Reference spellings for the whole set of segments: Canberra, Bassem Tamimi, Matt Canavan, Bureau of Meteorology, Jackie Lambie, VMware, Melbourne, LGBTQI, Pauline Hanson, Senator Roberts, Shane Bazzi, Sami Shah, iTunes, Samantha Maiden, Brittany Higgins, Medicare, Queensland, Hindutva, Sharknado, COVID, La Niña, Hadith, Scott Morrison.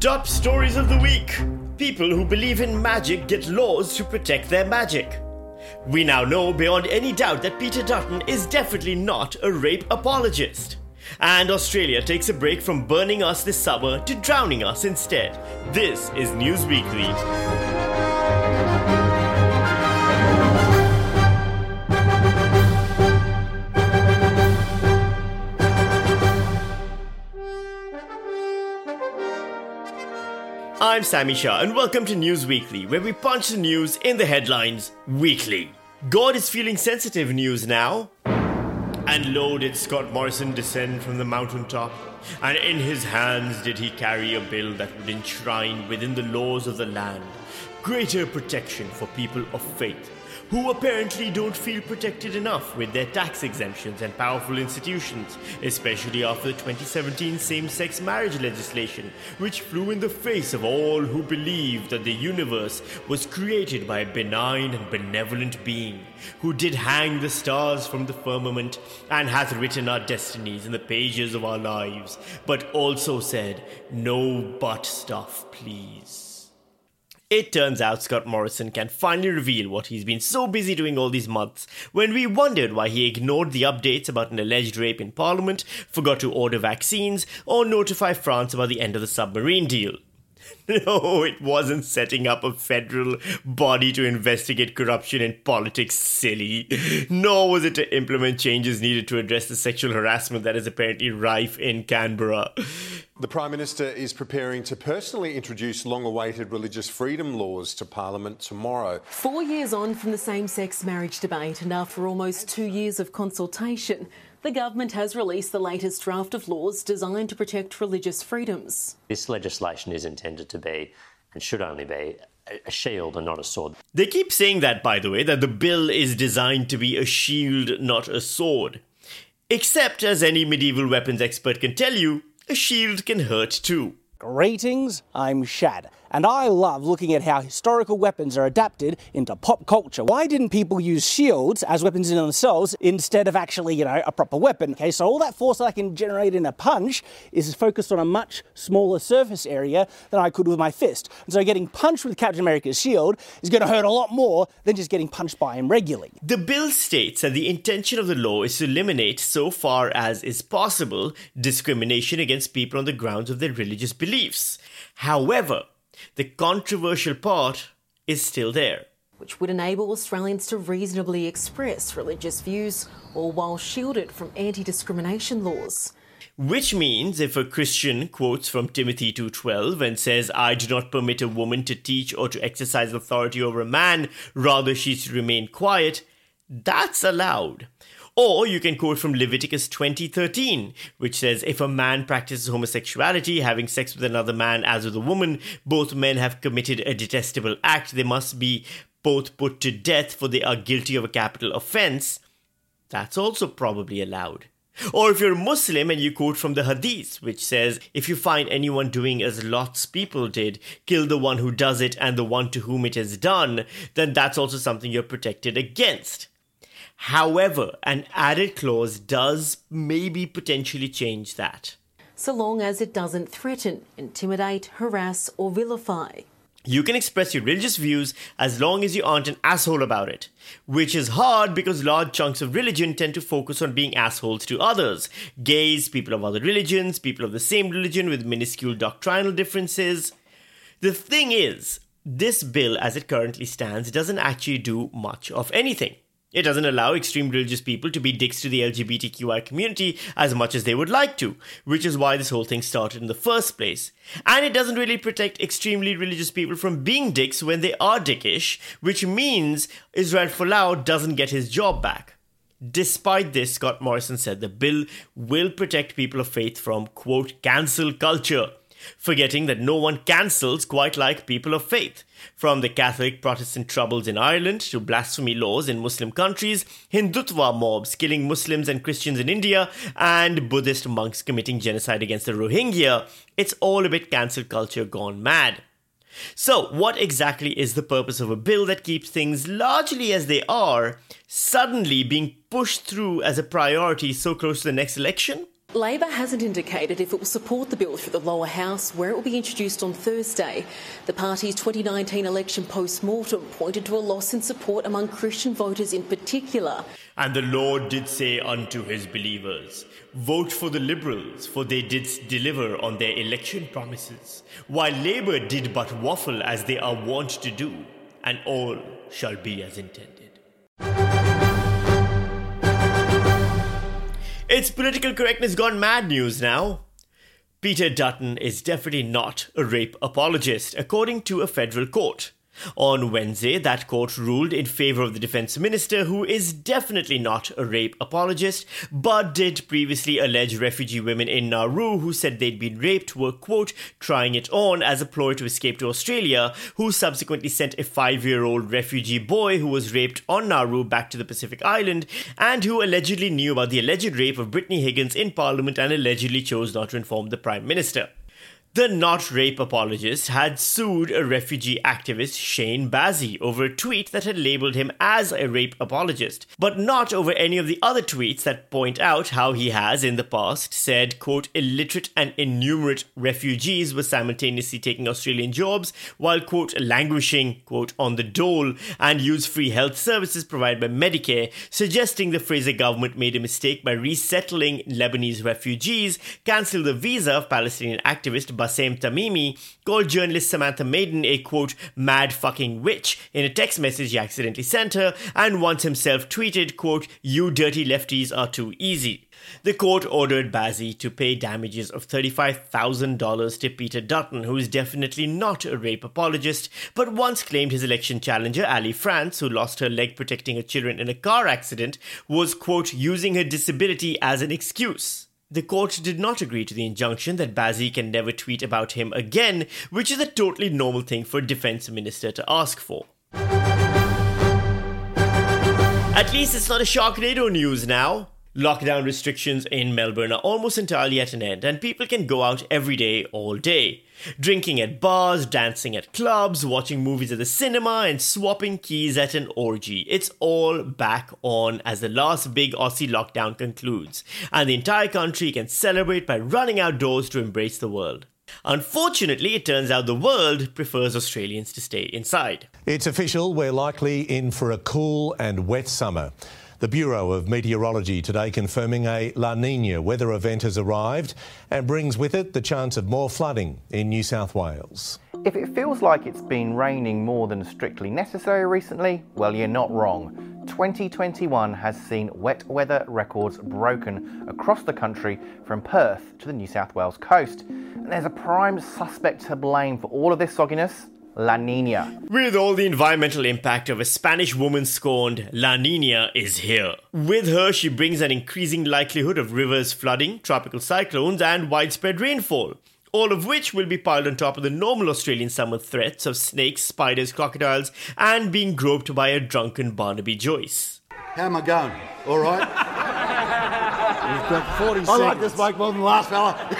Top Stories of the Week. People who believe in magic get laws to protect their magic. We now know beyond any doubt that Peter Dutton is definitely not a rape apologist. And Australia takes a break from burning us this summer to drowning us instead. This is News Weekly. I'm Sami Shah and welcome to News Weekly, where we punch the news in the headlines weekly. God is feeling sensitive news now. And lo, did Scott Morrison descend from the mountaintop, and in his hands did he carry a bill that would enshrine within the laws of the land greater protection for people of faith, who apparently don't feel protected enough with their tax exemptions and powerful institutions, especially after the 2017 same-sex marriage legislation, which flew in the face of all who believed that the universe was created by a benign and benevolent being, who did hang the stars from the firmament and hath written our destinies in the pages of our lives, but also said, "No but stuff, please." It turns out Scott Morrison can finally reveal what he's been so busy doing all these months, when we wondered why he ignored the updates about an alleged rape in Parliament, forgot to order vaccines, or notify France about the end of the submarine deal. No, it wasn't setting up a federal body to investigate corruption in politics, silly. Nor was it to implement changes needed to address the sexual harassment that is apparently rife in Canberra. The Prime Minister is preparing to personally introduce long-awaited religious freedom laws to Parliament tomorrow. 4 years on from the same-sex marriage debate, and after almost 2 years of consultation, the government has released the latest draft of laws designed to protect religious freedoms. This legislation is intended to be, and should only be, a shield and not a sword. They keep saying that, by the way, that the bill is designed to be a shield, not a sword. Except, as any medieval weapons expert can tell you, a shield can hurt too. Greetings, I'm Shad, and I love looking at how historical weapons are adapted into pop culture. Why didn't people use shields as weapons in themselves instead of actually, a proper weapon? Okay, so all that force that I can generate in a punch is focused on a much smaller surface area than I could with my fist. And so getting punched with Captain America's shield is going to hurt a lot more than just getting punched by him regularly. The bill states that the intention of the law is to eliminate, so far as is possible, discrimination against people on the grounds of their religious beliefs. However, the controversial part is still there. Which would enable Australians to reasonably express religious views, all while shielded from anti-discrimination laws. Which means if a Christian quotes from Timothy 2:12 and says, "I do not permit a woman to teach or to exercise authority over a man, rather she should remain quiet," that's allowed. Or you can quote from Leviticus 20:13, which says, "If a man practices homosexuality, having sex with another man as with a woman, both men have committed a detestable act. They must be both put to death, for they are guilty of a capital offense." That's also probably allowed. Or if you're a Muslim and you quote from the Hadith, which says, "If you find anyone doing as Lot's people did, kill the one who does it and the one to whom it is done," then that's also something you're protected against. However, an added clause does maybe potentially change that. So long as it doesn't threaten, intimidate, harass or vilify. You can express your religious views as long as you aren't an asshole about it. Which is hard because large chunks of religion tend to focus on being assholes to others. Gays, people of other religions, people of the same religion with minuscule doctrinal differences. The thing is, this bill as it currently stands doesn't actually do much of anything. It doesn't allow extreme religious people to be dicks to the LGBTQI community as much as they would like to, which is why this whole thing started in the first place. And it doesn't really protect extremely religious people from being dicks when they are dickish, which means Israel Folau doesn't get his job back. Despite this, Scott Morrison said the bill will protect people of faith from, quote, "cancel culture," forgetting that no one cancels quite like people of faith. From the Catholic Protestant troubles in Ireland to blasphemy laws in Muslim countries, Hindutva mobs killing Muslims and Christians in India, and Buddhist monks committing genocide against the Rohingya, it's all a bit cancel culture gone mad. So, what exactly is the purpose of a bill that keeps things largely as they are, suddenly being pushed through as a priority so close to the next election? Labor hasn't indicated if it will support the bill through the lower house, where it will be introduced on Thursday. The party's 2019 election post-mortem pointed to a loss in support among Christian voters in particular. And the Lord did say unto his believers, vote for the Liberals, for they did deliver on their election promises, while Labor did but waffle as they are wont to do, and all shall be as intended. It's political correctness gone mad news now. Peter Dutton is definitely not a rape apologist, according to a federal court. On Wednesday, that court ruled in favour of the defence minister, who is definitely not a rape apologist, but did previously allege refugee women in Nauru who said they'd been raped were, quote, trying it on as a ploy to escape to Australia, who subsequently sent a 5-year-old refugee boy who was raped on Nauru back to the Pacific Island, and who allegedly knew about the alleged rape of Brittany Higgins in Parliament and allegedly chose not to inform the Prime Minister. The not-rape apologist had sued a refugee activist, Shane Bazzi, over a tweet that had labelled him as a rape apologist, but not over any of the other tweets that point out how he has, in the past, said, quote, illiterate and innumerate refugees were simultaneously taking Australian jobs while, quote, languishing, quote, on the dole and used free health services provided by Medicare, suggesting the Fraser government made a mistake by resettling Lebanese refugees, cancelled the visa of Palestinian activist Bassem Tamimi, called journalist Samantha Maiden a, quote, mad fucking witch in a text message he accidentally sent her, and once himself tweeted, quote, you dirty lefties are too easy. The court ordered Bazzi to pay damages of $35,000 to Peter Dutton, who is definitely not a rape apologist, but once claimed his election challenger, Ali France, who lost her leg protecting her children in a car accident, was, quote, using her disability as an excuse. The court did not agree to the injunction that Bazzi can never tweet about him again, which is a totally normal thing for a defence minister to ask for. At least it's not a Sharknado news now. Lockdown restrictions in Melbourne are almost entirely at an end, and people can go out every day, all day. Drinking at bars, dancing at clubs, watching movies at the cinema, and swapping keys at an orgy. It's all back on as the last big Aussie lockdown concludes, and the entire country can celebrate by running outdoors to embrace the world. Unfortunately, it turns out the world prefers Australians to stay inside. It's official, we're likely in for a cool and wet summer. The Bureau of Meteorology today confirming a La Niña weather event has arrived and brings with it the chance of more flooding in New South Wales. If it feels like it's been raining more than strictly necessary recently, well, you're not wrong. 2021 has seen wet weather records broken across the country from Perth to the New South Wales coast. And there's a prime suspect to blame for all of this sogginess. La Niña. With all the environmental impact of a Spanish woman scorned, La Niña is here. With her, she brings an increasing likelihood of rivers flooding, tropical cyclones, and widespread rainfall, all of which will be piled on top of the normal Australian summer threats of snakes, spiders, crocodiles, and being groped by a drunken Barnaby Joyce. How am I going? All right? You've got 40 seconds. I like this bloke more than the last fella.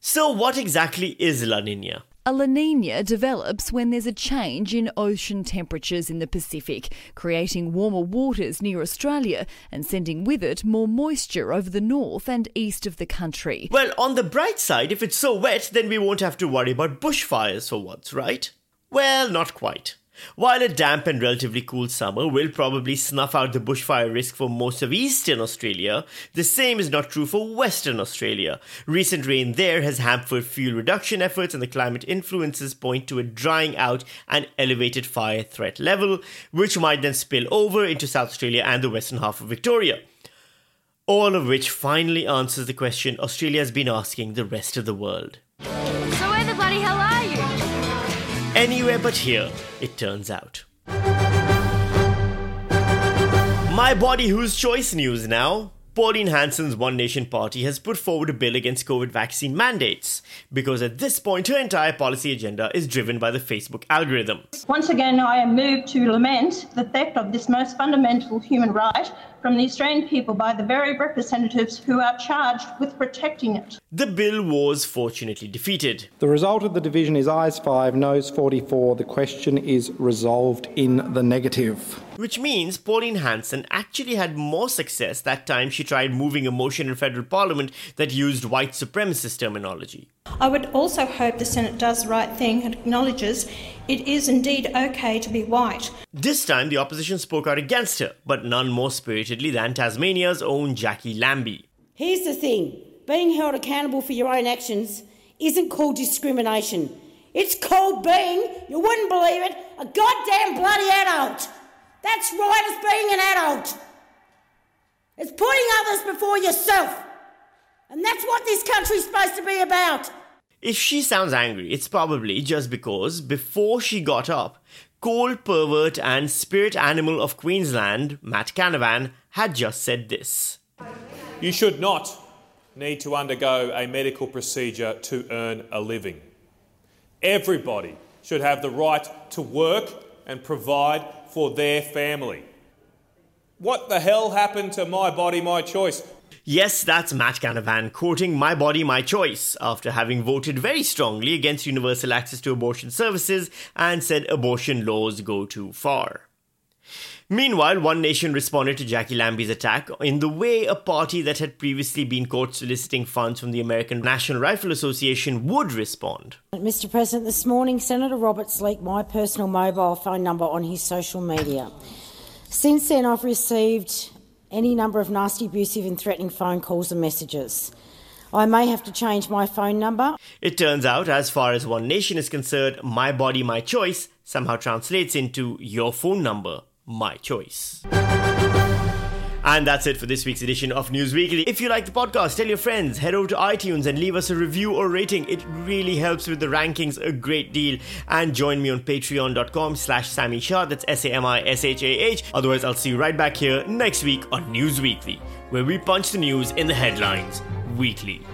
So what exactly is La Niña? A La Niña develops when there's a change in ocean temperatures in the Pacific, creating warmer waters near Australia and sending with it more moisture over the north and east of the country. Well, on the bright side, if it's so wet, then we won't have to worry about bushfires for once, right? Well, not quite. While a damp and relatively cool summer will probably snuff out the bushfire risk for most of eastern Australia, the same is not true for western Australia. Recent rain there has hampered fuel reduction efforts, and the climate influences point to a drying out and elevated fire threat level, which might then spill over into South Australia and the western half of Victoria. All of which finally answers the question Australia's been asking the rest of the world. So where the bloody hell are you? Anywhere but here, it turns out. My body, whose choice news now? Pauline Hanson's One Nation Party has put forward a bill against COVID vaccine mandates because at this point her entire policy agenda is driven by the Facebook algorithm. Once again, I am moved to lament the theft of this most fundamental human right from the Australian people by the very representatives who are charged with protecting it. The bill was fortunately defeated. The result of the division is ayes 5, noes 44. The question is resolved in the negative. which means Pauline Hanson actually had more success that time she tried moving a motion in federal parliament that used white supremacist terminology. I would also hope the Senate does the right thing and acknowledges it is indeed okay to be white. This time the opposition spoke out against her, but none more spiritedly than Tasmania's own Jackie Lambie. Here's the thing, being held accountable for your own actions isn't called discrimination. It's called being, you wouldn't believe it, a goddamn bloody adult. That's right, it's being an adult. It's putting others before yourself. And that's what this country's supposed to be about. If she sounds angry, it's probably just because before she got up, cold pervert and spirit animal of Queensland, Matt Canavan, had just said this. You should not need to undergo a medical procedure to earn a living. Everybody should have the right to work and provide for their family. What the hell happened to my body, my choice? Yes, that's Matt Canavan quoting My Body, My Choice after having voted very strongly against universal access to abortion services and said abortion laws go too far. Meanwhile, One Nation responded to Jackie Lambie's attack in the way a party that had previously been caught soliciting funds from the American National Rifle Association would respond. Mr. President, this morning Senator Roberts leaked my personal mobile phone number on his social media. Since then, I've received any number of nasty, abusive and threatening phone calls and messages. I may have to change my phone number. It turns out, as far as One Nation is concerned, My Body, My Choice somehow translates into your phone number, my choice. And that's it for this week's edition of News Weekly. If you like the podcast, tell your friends, head over to iTunes and leave us a review or rating. It really helps with the rankings a great deal. And join me on patreon.com/Sami Shah. That's SAMISHAH. Otherwise, I'll see you right back here next week on News Weekly, where we punch the news in the headlines weekly.